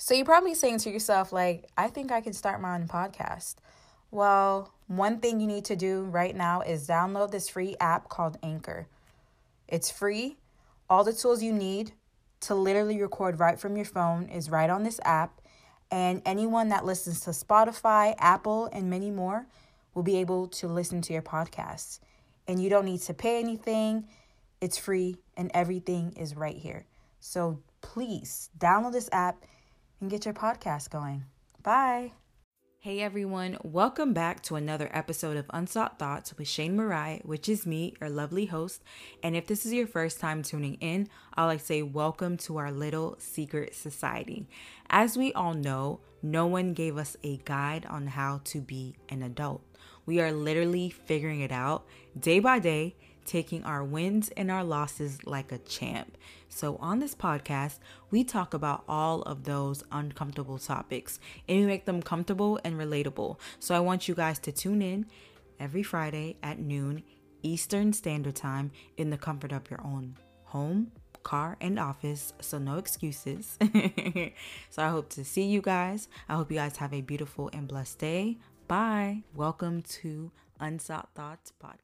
So you're probably saying to yourself, like, I think I can start my own podcast. Well, one thing you need to do right now is download this free app called Anchor. It's free. All the tools you need to literally record right from your phone is right on this app. And anyone that listens to Spotify, Apple, and many more will be able to listen to your podcasts. And you don't need to pay anything. It's free and everything is right here. So please download this app and get your podcast going. Bye. Hey everyone, welcome back to another episode of Unsought Thoughts with Shaina Moriah, which is me, your lovely host. And if this is your first time tuning in, I'd like to say welcome to our little secret society. As we all know, no one gave us a guide on how to be an adult. We are literally figuring it out day by day, taking our wins and our losses like a champ. So on this podcast, we talk about all of those uncomfortable topics and we make them comfortable and relatable. So I want you guys to tune in every Friday at noon Eastern Standard Time in the comfort of your own home, car, and office. So no excuses. So I hope to see you guys. I hope you guys have a beautiful and blessed day. Bye. Welcome to Unsought Thoughts Podcast.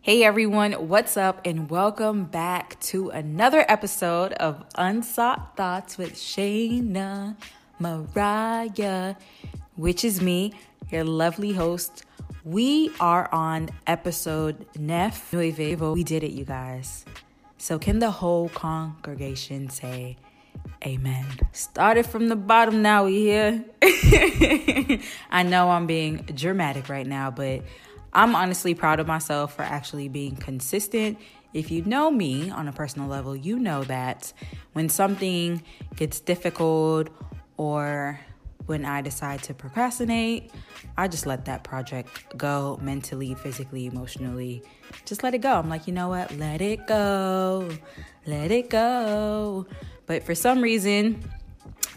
Hey everyone, what's up and welcome back to another episode of Unsought Thoughts with Shaina Moriah, which is me, your lovely host. We are on episode 9. We did it, you guys. So can the whole congregation say amen? Started from the bottom, now we here. I know I'm being dramatic right now, but I'm honestly proud of myself for actually being consistent. If you know me on a personal level, you know that when something gets difficult or when I decide to procrastinate, I just let that project go mentally, physically, emotionally. Just let it go. I'm like, you know what? Let it go. Let it go. But for some reason,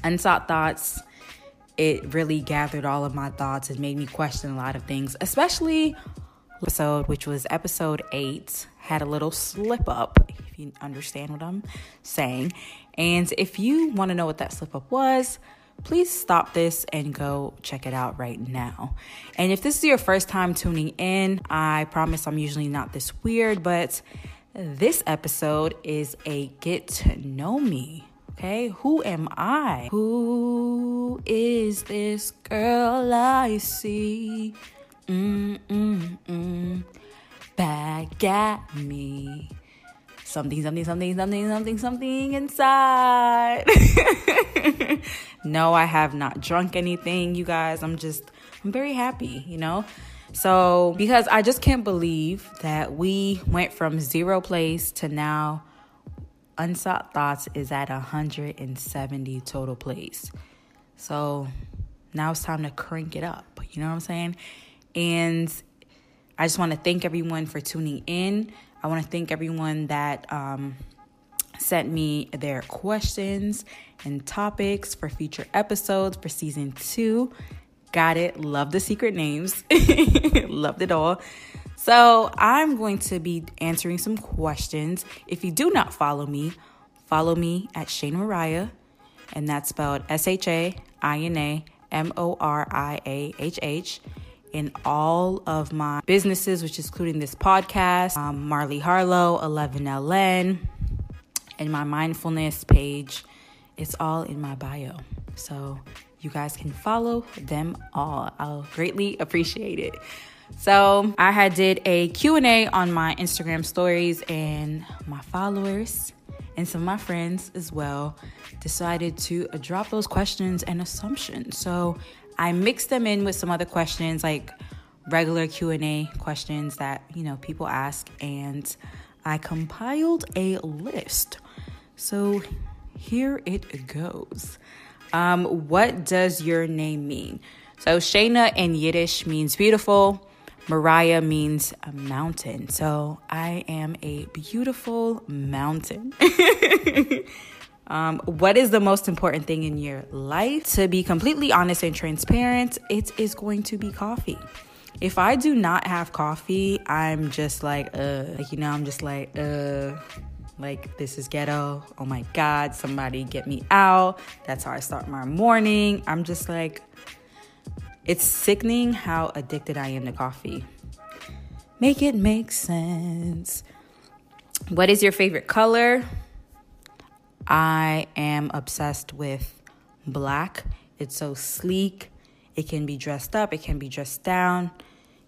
Unsought Thoughts, it really gathered all of my thoughts. It made me question a lot of things, especially episode, which was episode 8, had a little slip up, if you understand what I'm saying. And if you want to know what that slip up was, please stop this and go check it out right now. And if this is your first time tuning in, I promise I'm usually not this weird, but this episode is a get to know me. Okay, who am I? Who is this girl I see? Back at me. Something inside. No, I have not drunk anything, you guys. I'm very happy, you know? So, because I just can't believe that we went from zero place to now Unsought Thoughts is at 170 total plays. So now it's time to crank it up. You know what I'm saying? And I just want to thank everyone for tuning in. I want to thank everyone that sent me their questions and topics for future episodes for season 2. Got it. Love the secret names. Loved it all. So I'm going to be answering some questions. If you do not follow me at Shaina Moriah, and that's spelled ShainaMoriah, in all of my businesses, which is including this podcast, Marley Harlow, 11LN, and my mindfulness page. It's all in my bio. So you guys can follow them all. I'll greatly appreciate it. So I had did a Q&A on my Instagram stories, and my followers and some of my friends as well decided to drop those questions and assumptions. So I mixed them in with some other questions, like regular Q&A questions that, you know, people ask, and I compiled a list. So here it goes. What does your name mean? So Shaina in Yiddish means beautiful. Moriah means a mountain. So I am a beautiful mountain. What is the most important thing in your life? To be completely honest and transparent, it is going to be coffee. If I do not have coffee, I'm just like, Like, this is ghetto. Oh my God, somebody get me out. That's how I start my morning. I'm just like, it's sickening how addicted I am to coffee. Make it make sense. What is your favorite color? I am obsessed with black. It's so sleek. It can be dressed up. It can be dressed down.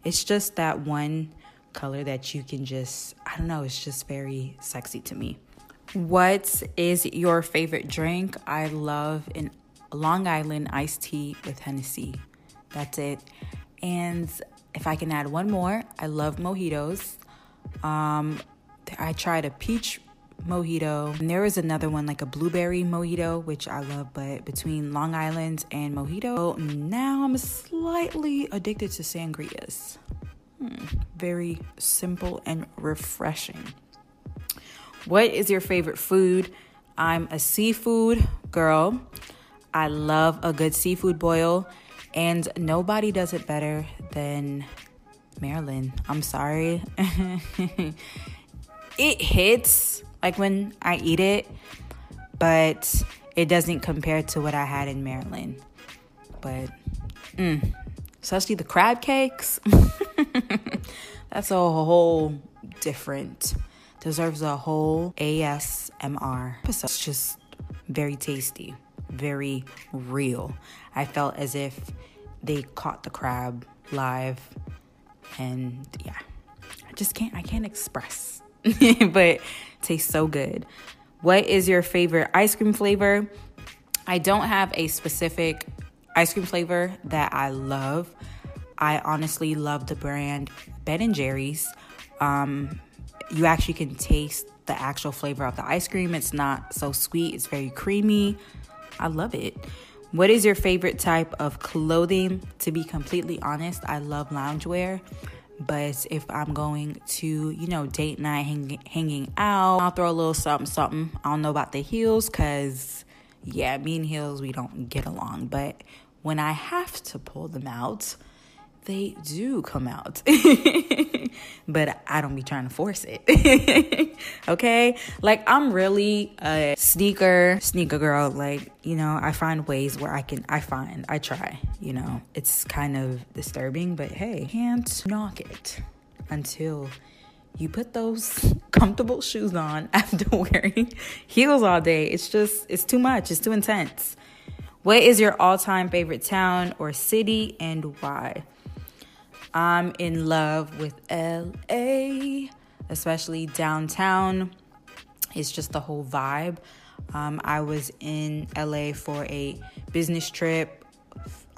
It's just that one color that you can just, I don't know, it's just very sexy to me. What is your favorite drink? I love a Long Island iced tea with Hennessy. That's it. And if I can add one more, I love mojitos. I tried a peach mojito, and there was another one, like a blueberry mojito, which I love, but between Long Island and mojito, now I'm slightly addicted to sangrias. Very simple and refreshing. What is your favorite food? I'm a seafood girl. I love a good seafood boil, and nobody does it better than Marilyn. I'm sorry. It hits like when I eat it, but it doesn't compare to what I had in Maryland. But especially the crab cakes. That's a whole different, deserves a whole ASMR episode. It's just very tasty, very real. I felt as if they caught the crab live, and yeah, I can't express. But it tastes so good. What is your favorite ice cream flavor? I don't have a specific ice cream flavor that I love. I honestly love the brand Ben & Jerry's. You actually can taste the actual flavor of the ice cream. It's not so sweet. It's very creamy. I love it. What is your favorite type of clothing? To be completely honest, I love loungewear. But if I'm going to, date night, hanging out, I'll throw a little something. I don't know about the heels because, yeah, me and heels, we don't get along. But when I have to pull them out, they do come out. But I don't be trying to force it. Okay? Like, I'm really a sneaker girl. Like, I find ways where I try, It's kind of disturbing, but hey, can't knock it until you put those comfortable shoes on after wearing heels all day. It's too much. It's too intense. What is your all-time favorite town or city and why? I'm in love with LA, especially downtown. It's just the whole vibe. I was in LA for a business trip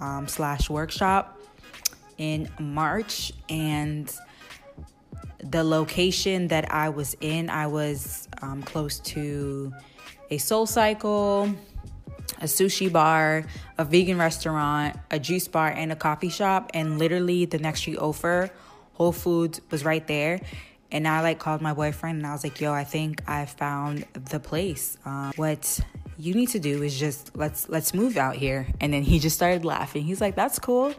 / workshop in March, and the location that I was in, I was close to a Soul Cycle, a sushi bar, a vegan restaurant, a juice bar, and a coffee shop. And literally the next street over, Whole Foods was right there. And I called my boyfriend and I was like, yo, I think I found the place. What you need to do is just let's move out here. And then he just started laughing. He's like, that's cool.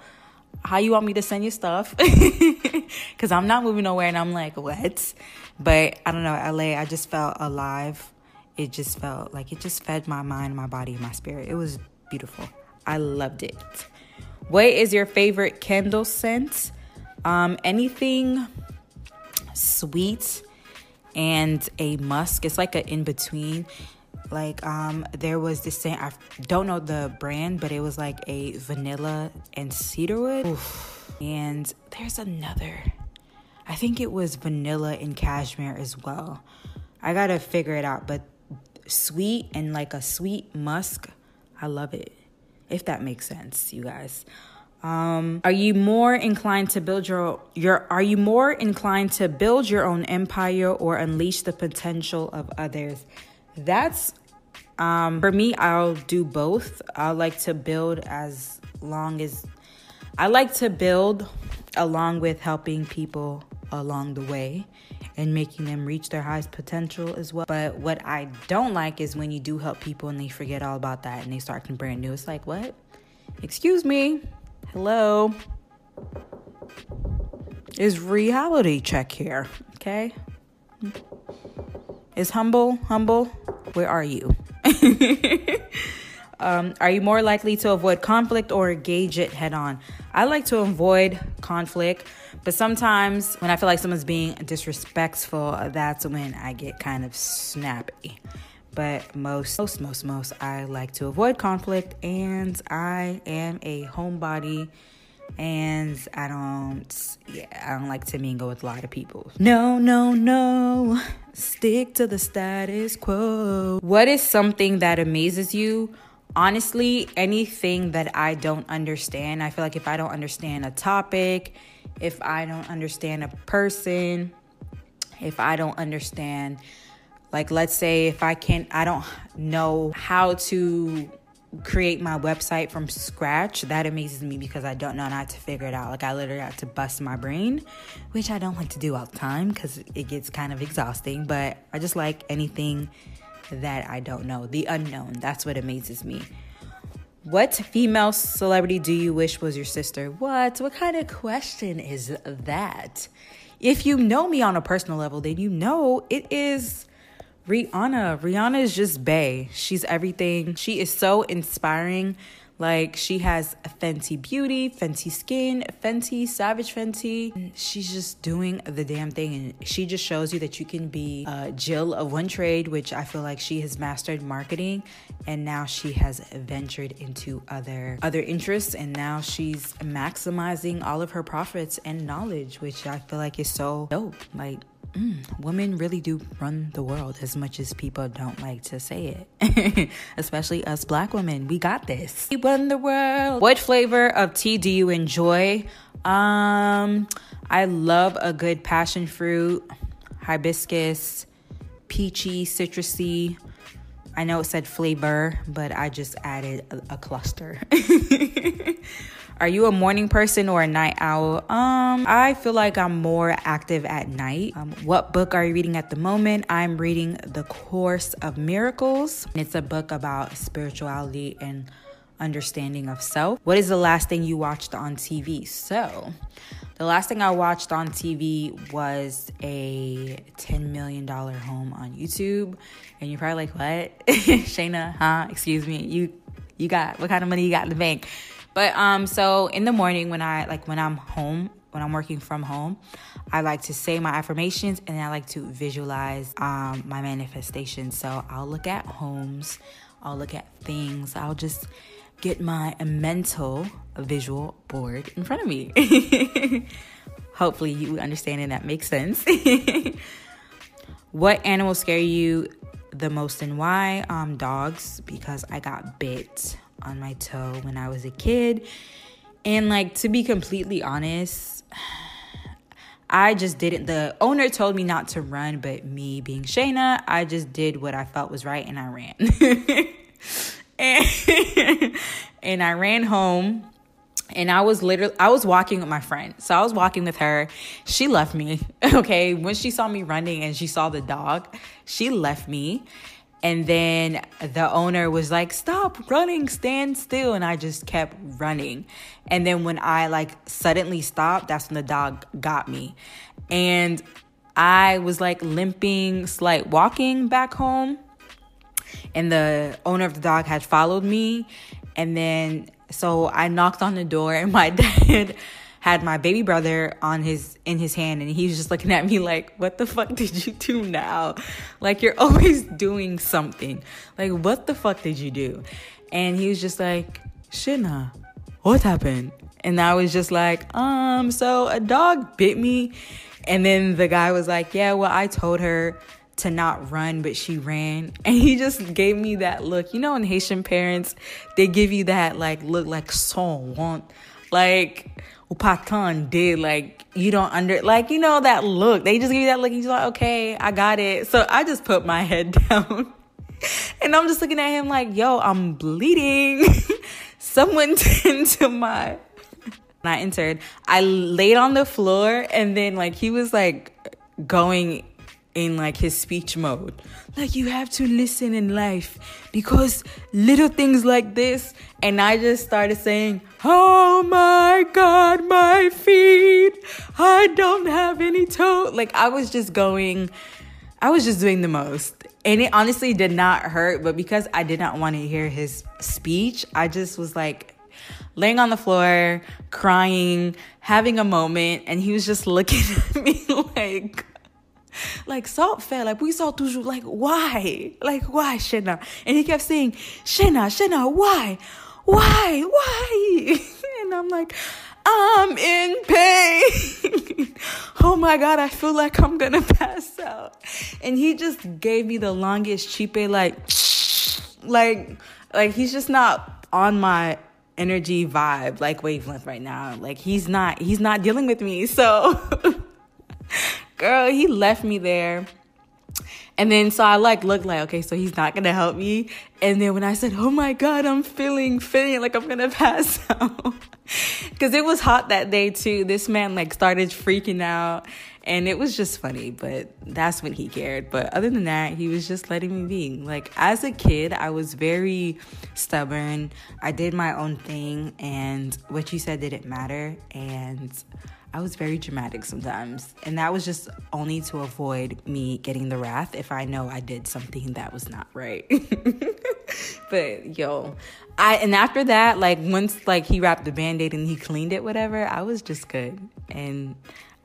How you want me to send you stuff? Because I'm not moving nowhere. And I'm like, what? But I don't know, LA, I just felt alive. It just felt like it just fed my mind, my body, my spirit. It was beautiful. I loved it. What is your favorite candle scent? Anything sweet and a musk. It's like an in-between. There was this scent. I don't know the brand, but it was like a vanilla and cedarwood. Oof. And there's another. I think it was vanilla and cashmere as well. I got to figure it out, but sweet and like a sweet musk, I love it, if that makes sense, you guys. Are you more inclined to build your own empire or unleash the potential of others? That's for me, I'll do both. I like to build along with helping people along the way and making them reach their highest potential as well. But what I don't like is when you do help people and they forget all about that and they start brand new. It's like, what? Excuse me. Hello. It's reality check here. Okay. Is humble? Where are you? Are you more likely to avoid conflict or engage it head on? I like to avoid conflict, but sometimes when I feel like someone's being disrespectful, that's when I get kind of snappy. But most, I like to avoid conflict, and I am a homebody, and I don't like to mingle with a lot of people. No. Stick to the status quo. What is something that amazes you? Honestly, anything that I don't understand. I feel like if I don't understand a topic, if I don't understand a person, if I don't understand, like, let's say if I don't know how to create my website from scratch, that amazes me because I don't know how to figure it out. Like, I literally have to bust my brain, which I don't like to do all the time because it gets kind of exhausting, but I just like anything that I don't know. The unknown, that's what amazes me. What female celebrity do you wish was your sister? What kind of question is that? If you know me on a personal level, then you know it is Rihanna. Rihanna is just bae. She's everything. She is so inspiring. Like, she has Fenty Beauty, Fenty Skin, Fenty, Savage Fenty. She's just doing the damn thing. And she just shows you that you can be Jill of one trade, which I feel like she has mastered marketing. And now she has ventured into other interests. And now she's maximizing all of her profits and knowledge, which I feel like is so dope. Like, women really do run the world, as much as people don't like to say it. Especially us black women, we got this. We run the world. What flavor of tea do you enjoy? I love a good passion fruit, hibiscus, peachy, citrusy. I know it said flavor, but I just added a cluster. Are you a morning person or a night owl? I feel like I'm more active at night. What book are you reading at the moment? I'm reading The Course of Miracles. It's a book about spirituality and understanding of self. What is the last thing you watched on TV? So, the last thing I watched on TV was a $10 million home on YouTube. And you're probably like, what? Shaina, huh? Excuse me. You got, what kind of money you got in the bank? But so in the morning when I'm working from home, I like to say my affirmations, and I like to visualize my manifestations. So I'll look at homes, I'll look at things, I'll just get my mental visual board in front of me. Hopefully you understand and that makes sense. What animals scare you the most and why? Dogs, because I got bit on my toe when I was a kid, and like, to be completely honest, I just didn't. The owner told me not to run, but me being Shaina, I just did what I felt was right, and I ran. and I ran home, and I was walking with my friend. So I was walking with her. She left me. Okay, when she saw me running and she saw the dog, she left me. And then the owner was like, stop running, stand still. And I just kept running. And then when I suddenly stopped, that's when the dog got me. And I was limping, slight walking back home. And the owner of the dog had followed me. And then, so I knocked on the door, and my dad had my baby brother in his hand, and he was just looking at me like, what the fuck did you do now? Like, you're always doing something. Like, what the fuck did you do? And he was just like, Shaina, what happened? And I was just like, so a dog bit me. And then the guy was like, yeah, well, I told her to not run, but she ran. And he just gave me that look. You know, in Haitian parents, they give you that look like son want, Upatan did, you don't that look. They just give you that look, and you're like, okay, I got it. So I just put my head down, and I'm just looking at him like, yo, I'm bleeding. Someone tend to my... When I entered, I laid on the floor, and then, he was, going in his speech mode, you have to listen in life, because little things like this. And I just started saying, oh my god, my feet, I don't have any toe. I was just going I was just doing the most. And it honestly did not hurt, but because I did not want to hear his speech, I just was like laying on the floor, crying, having a moment, and he was just looking at me like salt fell, like we saw toujours, like why Shaina? And he kept saying, Shaina, why? And I'm like, I'm in pain. Oh my God, I feel like I'm gonna pass out. And he just gave me the longest chipe, like he's just not on my energy vibe, like wavelength right now. Like he's not dealing with me. So girl, he left me there. And then, so I looked like, okay, so he's not going to help me. And then when I said, oh my God, I'm feeling like I'm going to pass out. Because it was hot that day too. This man started freaking out and it was just funny, but that's when he cared. But other than that, he was just letting me be. As a kid, I was very stubborn. I did my own thing and what you said didn't matter. And I was very dramatic sometimes, and that was just only to avoid me getting the wrath if I know I did something that was not right. But and after that, once he wrapped the Band-Aid and he cleaned it, whatever, I was just good. And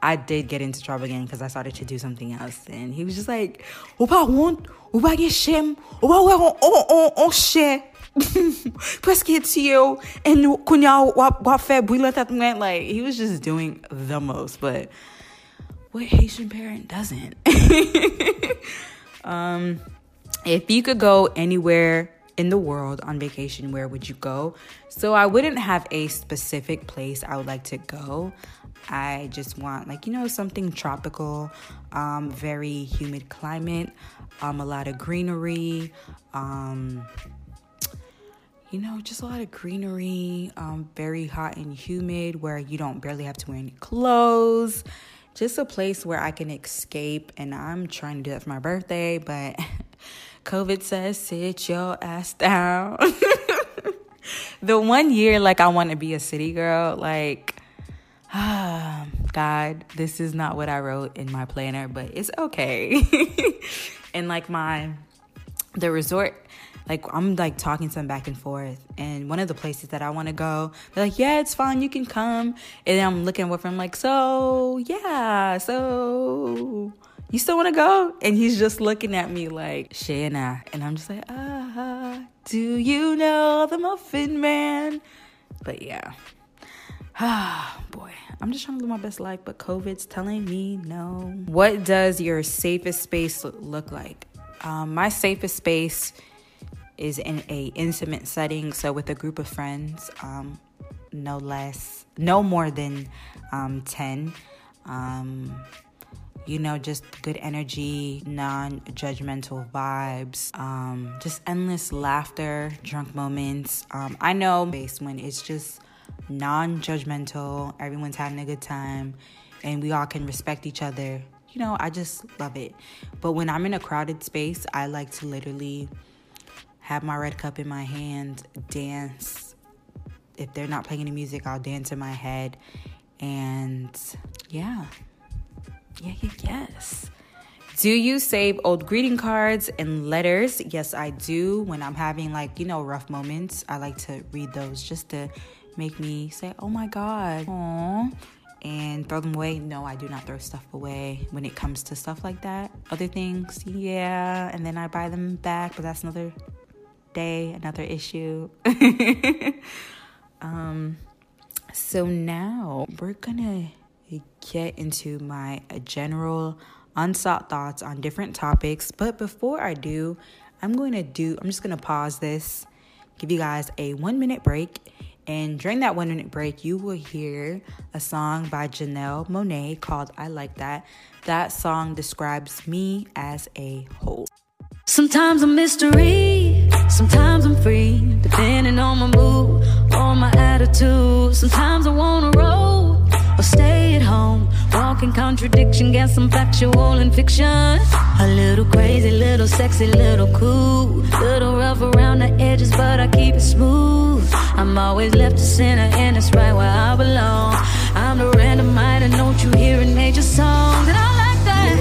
I did get into trouble again because I started to do something else, and he was just like, "Opa want, opa get shame, opa we on share, press get to you, and kunya wa fair bula that man." Like he was just doing the most, but what Haitian parent doesn't? If you could go anywhere in the world on vacation, where would you go? So I wouldn't have a specific place I would like to go. I just want something tropical, very humid climate, a lot of greenery, just a lot of greenery, very hot and humid where you don't barely have to wear any clothes. Just a place where I can escape, and I'm trying to do that for my birthday, but COVID says sit your ass down. The one year I want to be a city girl, God, this is not what I wrote in my planner, but it's okay. And the resort, I'm talking some back and forth, and one of the places that I want to go, they're like, yeah, it's fine, you can come. And then I'm looking with him so you still want to go? And he's just looking at me like, Shaina. And I'm just like, do you know the Muffin Man? But yeah. Ah, boy, I'm just trying to live my best life, but COVID's telling me no. What does your safest space look like? My safest space is in a intimate setting, so with a group of friends, no more than 10. Just good energy, non-judgmental vibes, just endless laughter, drunk moments. I know space when it's just non-judgmental, everyone's having a good time, and we all can respect each other. I just love it. But when I'm in a crowded space, I like to literally have my red cup in my hand, dance. If they're not playing any music, I'll dance in my head. And yes. Do you save old greeting cards and letters? Yes, I do. When I'm having rough moments, I like to read those just to make me say, oh my God, aww, and throw them away. No, I do not throw stuff away when it comes to stuff like that. Other things, yeah, and then I buy them back, but that's another day, another issue. So now we're gonna get into my general unsought thoughts on different topics, but before I do, I'm just gonna pause this, give you guys a 1 minute break. And during that 1 minute break, you will hear a song by Janelle Monae called I Like That. That song describes me as a whole. Sometimes I'm mystery, sometimes I'm free, depending on my mood or my attitude. Sometimes I wanna roll or stay at home, walking contradiction, guess I'm factual and fiction. A little crazy, little sexy, little cool, little rough around the edges, but I keep it smooth. I'm always left a center, and it's right where I belong. I'm the random mind, and don't you hear in major songs? And I like that.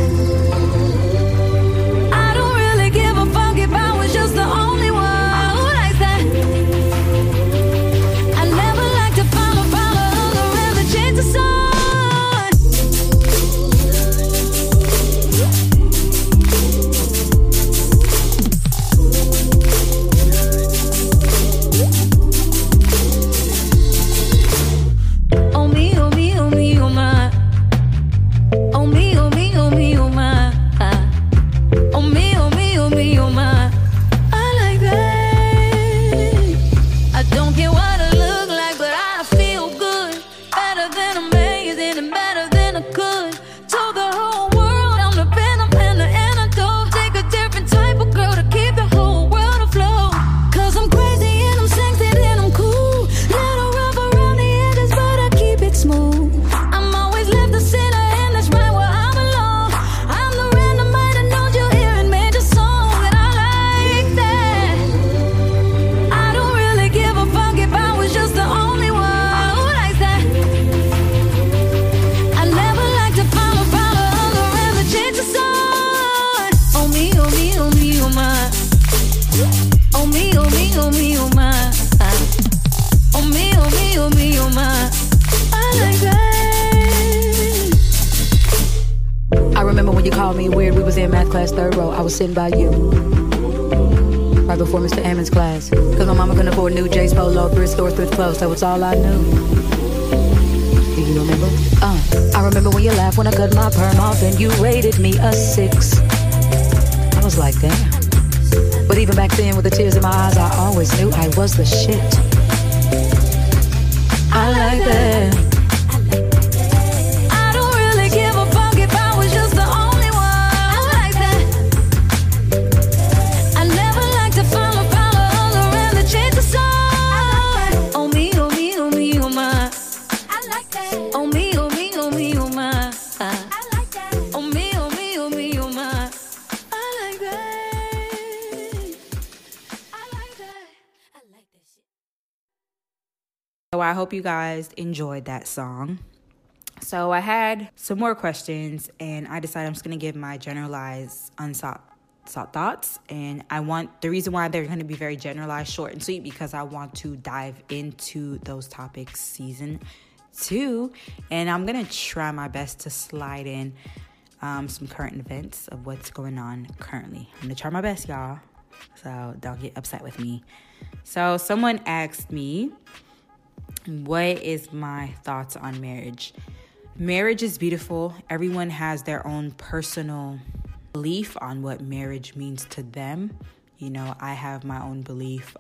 you're me, you're mine. I like that. I remember when you called me weird. We was in math class, third row. I was sitting by you, right before Mr. Ammon's class. Cause my mama couldn't afford new J's, Polo, thrift stores, thrift clothes. That was all I knew. Do you remember? I remember when you laughed when I cut my perm off and you rated me a 6. I was like, damn. But even back then, with the tears in my eyes, I always knew I was the shit. I like that. I don't really give a fuck if I was just the only one. I like that. I never liked to follow all around the chase the sun. I like that. Oh me, oh me, oh me, oh my. I like that. Oh me, oh me, oh me, oh my. I like that. Oh me, oh me, oh me, oh my. I like that. So I hope you guys enjoyed that song. So I had some more questions, and I decided I'm just going to give my generalized unsought thoughts. And the reason why they're going to be very generalized, short and sweet, because I want to dive into those topics season 2. And I'm going to try my best to slide in some current events of what's going on currently. I'm going to try my best, y'all. So don't get upset with me. So someone asked me, what is my thoughts on marriage? Marriage is beautiful. Everyone has their own personal belief on what marriage means to them. You know, I have my own belief.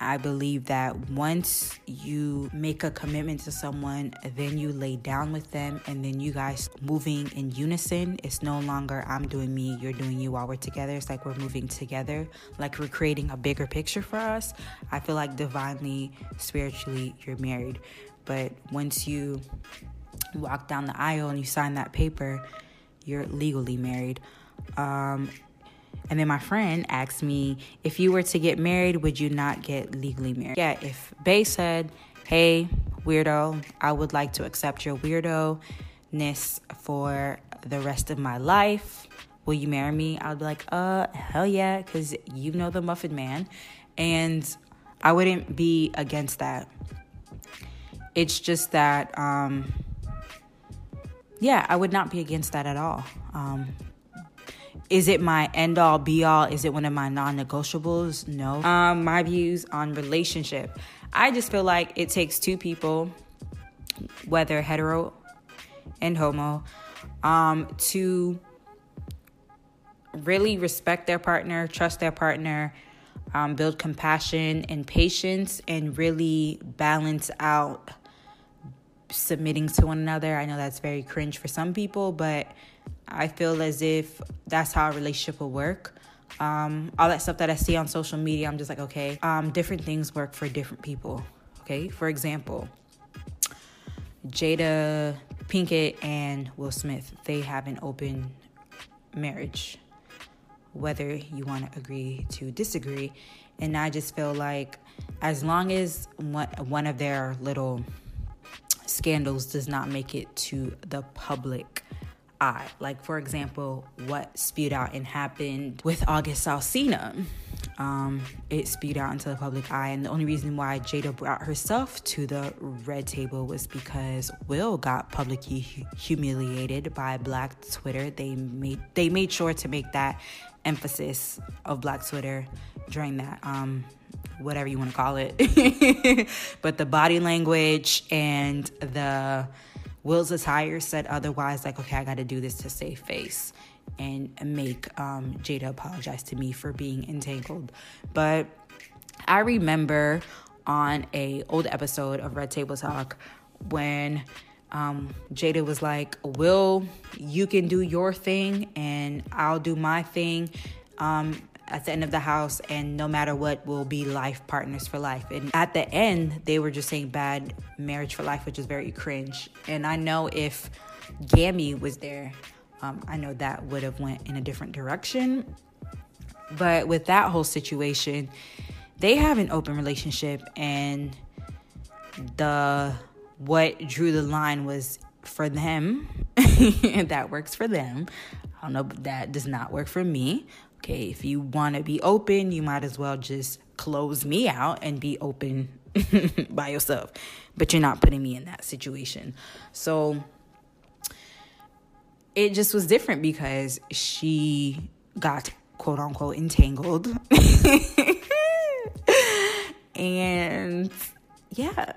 I believe that once you make a commitment to someone, then you lay down with them, and then you guys moving in unison. It's no longer I'm doing me, you're doing you while we're together. It's like we're moving together, like we're creating a bigger picture for us. I feel like divinely, spiritually, you're married. But once you walk down the aisle and you sign that paper, you're legally married. And then my friend asked me, if you were to get married, would you not get legally married? Yeah, if Bae said, hey, weirdo, I would like to accept your weirdo-ness for the rest of my life. Will you marry me? I would be like, hell yeah, because you know the Muffin Man. And I wouldn't be against that. It's just that, I would not be against that at all. Is it my end-all, be-all? Is it one of my non-negotiables? No. My views on relationship. I just feel like it takes two people, whether hetero and homo, to really respect their partner, trust their partner, build compassion and patience, and really balance out submitting to one another. I know that's very cringe for some people, but I feel as if that's how a relationship will work. All that stuff that I see on social media, I'm just like, okay, different things work for different people, okay? For example, Jada Pinkett and Will Smith, they have an open marriage, whether you want to agree to disagree. And I just feel like as long as one of their little scandals does not make it to the public eye. Like, for example, what spewed out and happened with August Alsina. It spewed out into the public eye. And the only reason why Jada brought herself to the red table was because Will got publicly humiliated by Black Twitter. They made sure to make that emphasis of Black Twitter during that, whatever you want to call it. But the body language and the Will's attire said otherwise, like, okay, I got to do this to save face and make Jada apologize to me for being entangled. But I remember on a old episode of Red Table Talk when Jada was like, Will, you can do your thing and I'll do my thing at the end of the house, and no matter what, we'll be life partners for life. And at the end, they were just saying bad marriage for life, which is very cringe. And I know if Gammy was there, I know that would have went in a different direction. But with that whole situation, they have an open relationship, and what drew the line was for them. That works for them. I don't know, but that does not work for me. Okay, if you want to be open, you might as well just close me out and be open by yourself. But you're not putting me in that situation. So it just was different because she got, quote unquote, entangled. And yeah.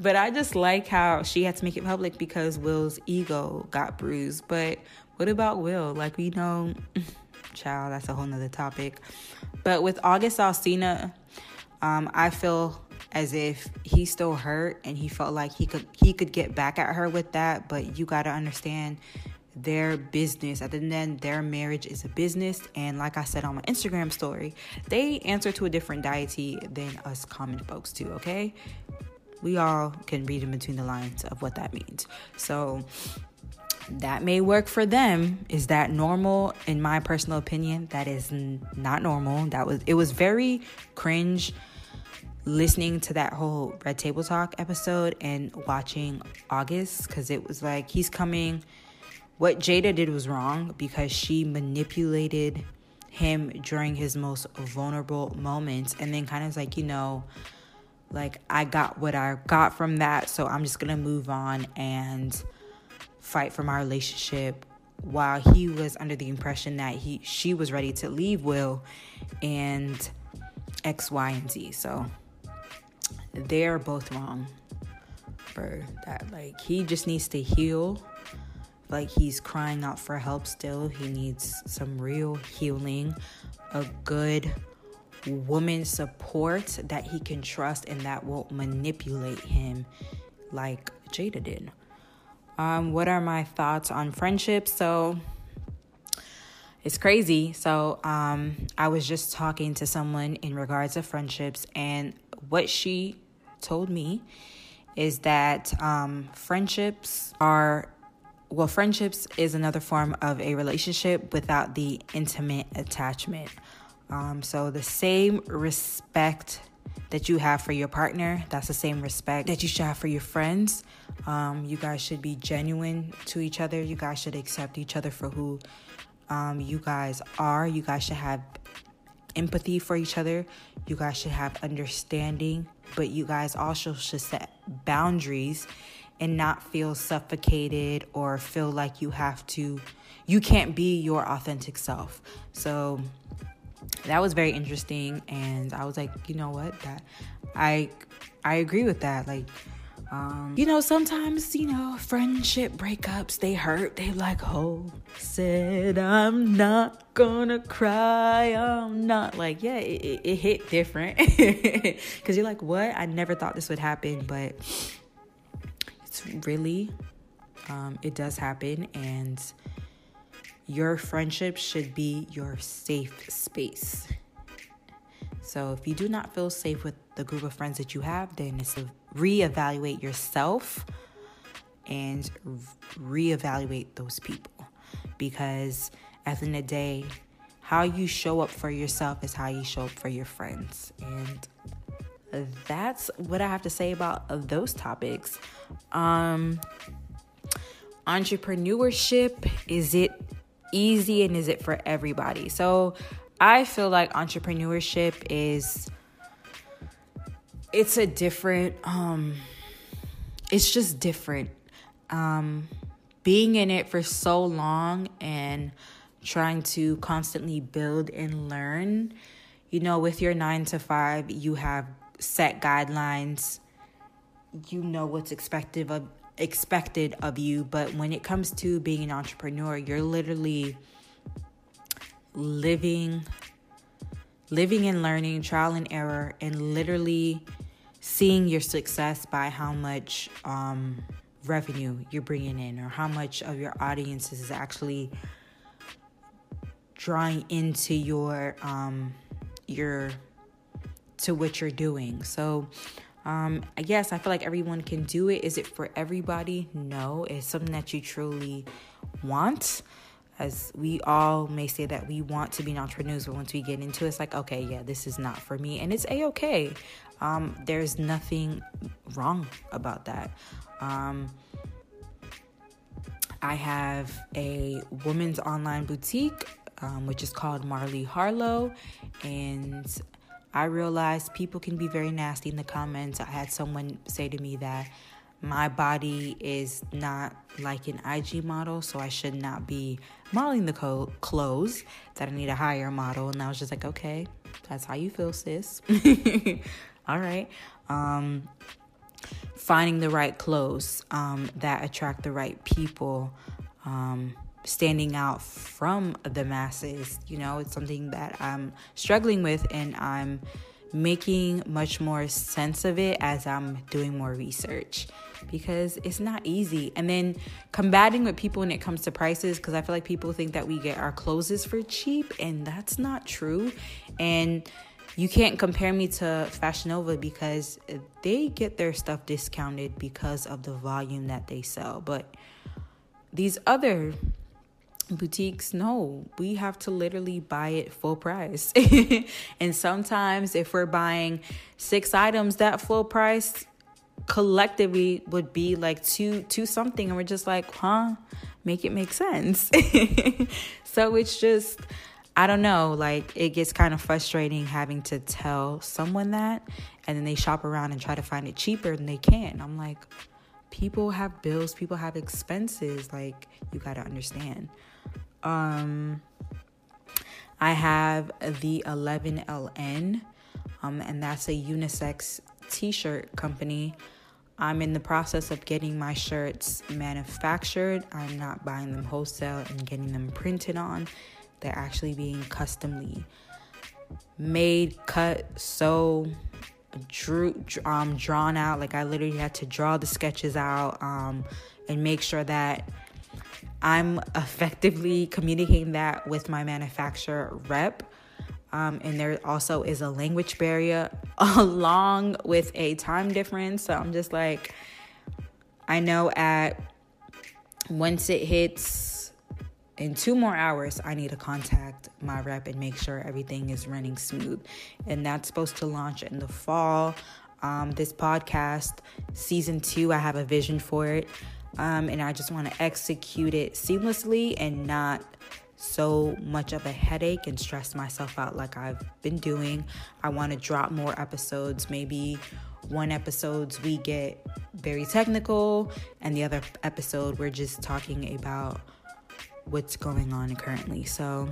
But I just like how she had to make it public because Will's ego got bruised. But what about Will? Like, we know, child, that's a whole nother topic. But with August Alsina, I feel as if he's still hurt and he felt like he could get back at her with that. But you got to understand their business. Other than their marriage is a business. And like I said on my Instagram story, they answer to a different deity than us common folks do, okay? We all can read in between the lines of what that means. So that may work for them. Is that normal? In my personal opinion, that is not normal. It was very cringe listening to that whole Red Table Talk episode and watching August, because it was like he's coming. What Jada did was wrong because she manipulated him during his most vulnerable moments, and then kind of was like, you know, like, I got what I got from that, so I'm just going to move on and fight for my relationship, while he was under the impression that she was ready to leave Will and X, Y, and Z. So they're both wrong for that. Like, he just needs to heal. Like, he's crying out for help still. He needs some real healing, a good woman support that he can trust and that won't manipulate him like Jada did. What are my thoughts on friendship? So it's crazy. So I was just talking to someone in regards to friendships, and what she told me is that friendships is another form of a relationship without the intimate attachment. So the same respect that you have for your partner, that's the same respect that you should have for your friends. You guys should be genuine to each other. You guys should accept each other for who you guys are. You guys should have empathy for each other. You guys should have understanding. But you guys also should set boundaries and not feel suffocated or feel like you can't be your authentic self. So that was very interesting, and I was like, you know what, that I agree with that. Like, you know, sometimes, you know, friendship breakups, they hurt. They like, oh, said I'm not gonna cry, I'm not, like, yeah, it hit different, because you're like, what? I never thought this would happen, but it's really, it does happen. And your friendship should be your safe space. So if you do not feel safe with the group of friends that you have, then it's to reevaluate yourself and reevaluate those people. Because at the end of the day, how you show up for yourself is how you show up for your friends. And that's what I have to say about those topics. Entrepreneurship, is it easy and is it for everybody? So I feel like entrepreneurship it's a different, it's just different. Being in it for so long and trying to constantly build and learn, you know, with your 9 to 5, you have set guidelines, you know what's expected of you. But when it comes to being an entrepreneur, you're literally living and learning, trial and error, and literally seeing your success by how much revenue you're bringing in, or how much of your audience is actually drawing into your to what you're doing. So yes, I feel like everyone can do it. Is it for everybody? No. It's something that you truly want. As we all may say that we want to be entrepreneurs, but once we get into it, it's like, okay, yeah, this is not for me. And it's a-okay. There's nothing wrong about that. I have a women's online boutique. which is called Marley Harlow. And I realized people can be very nasty in the comments. I had someone say to me that my body is not like an IG model, so I should not be modeling the clothes, that I need a higher model. And I was just like, okay, that's how you feel, sis. All right. Finding the right clothes that attract the right people, standing out from the masses, you know, it's something that I'm struggling with, and I'm making much more sense of it as I'm doing more research, because it's not easy. And then combating with people when it comes to prices, because I feel like people think that we get our clothes for cheap, and that's not true. And you can't compare me to Fashion Nova because they get their stuff discounted because of the volume that they sell. But these other boutiques, no, we have to literally buy it full price. And sometimes if we're buying 6 items, that full price collectively would be like two something, and we're just like, huh, make it make sense. So it's just, I don't know, like it gets kind of frustrating having to tell someone that, and then they shop around and try to find it cheaper than they can. I'm like, people have bills, people have expenses, like you gotta understand. I have the 11LN, and that's a unisex t-shirt company. I'm in the process of getting my shirts manufactured. I'm not buying them wholesale and getting them printed on. They're actually being customly made, cut, sewed, drawn out. Like I literally had to draw the sketches out and make sure that I'm effectively communicating that with my manufacturer rep. And there also is a language barrier along with a time difference. So I'm just like, I know at once it hits in 2 more hours, I need to contact my rep and make sure everything is running smooth. And that's supposed to launch in the fall. This podcast, season 2, I have a vision for it. And I just want to execute it seamlessly and not so much of a headache and stress myself out like I've been doing. I want to drop more episodes. Maybe one episode we get very technical, and the other episode we're just talking about what's going on currently. So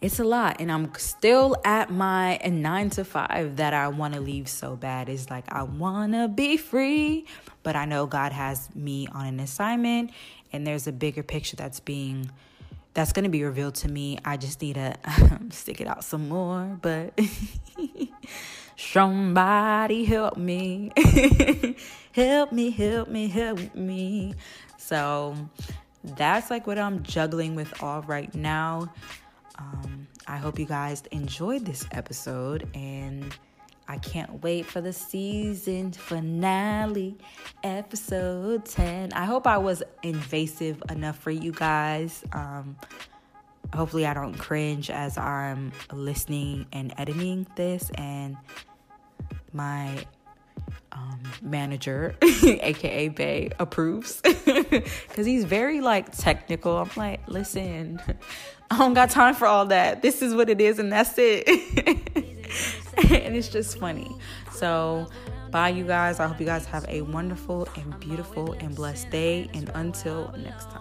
it's a lot, and I'm still at my 9-to-5 that I want to leave so bad. It's like I want to be free, but I know God has me on an assignment, and there's a bigger picture that's going to be revealed to me. I just need to stick it out some more, but somebody help me. help me. So that's like what I'm juggling with all right now. I hope you guys enjoyed this episode, and I can't wait for the season finale, episode 10. I hope I was invasive enough for you guys. Hopefully I don't cringe as I'm listening and editing this, and my manager, aka Bay, approves, because he's very like technical. I'm like, listen, I don't got time for all that. This is what it is, and that's it. And it's just funny. So bye, you guys. I hope you guys have a wonderful and beautiful and blessed day, and until next time.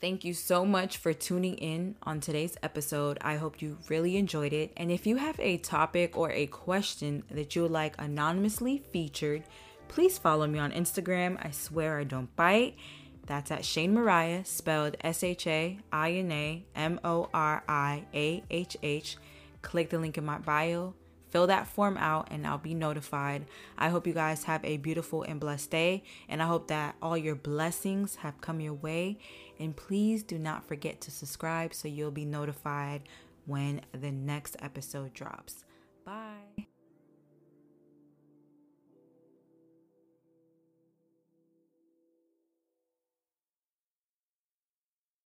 Thank you so much for tuning in on today's episode. I hope you really enjoyed it. And if you have a topic or a question that you would like anonymously featured, please follow me on Instagram. I swear I don't bite. That's at Shaina Moriah, spelled ShainaMoriah. Click the link in my bio. Fill that form out, and I'll be notified. I hope you guys have a beautiful and blessed day. And I hope that all your blessings have come your way. And please do not forget to subscribe so you'll be notified when the next episode drops. Bye.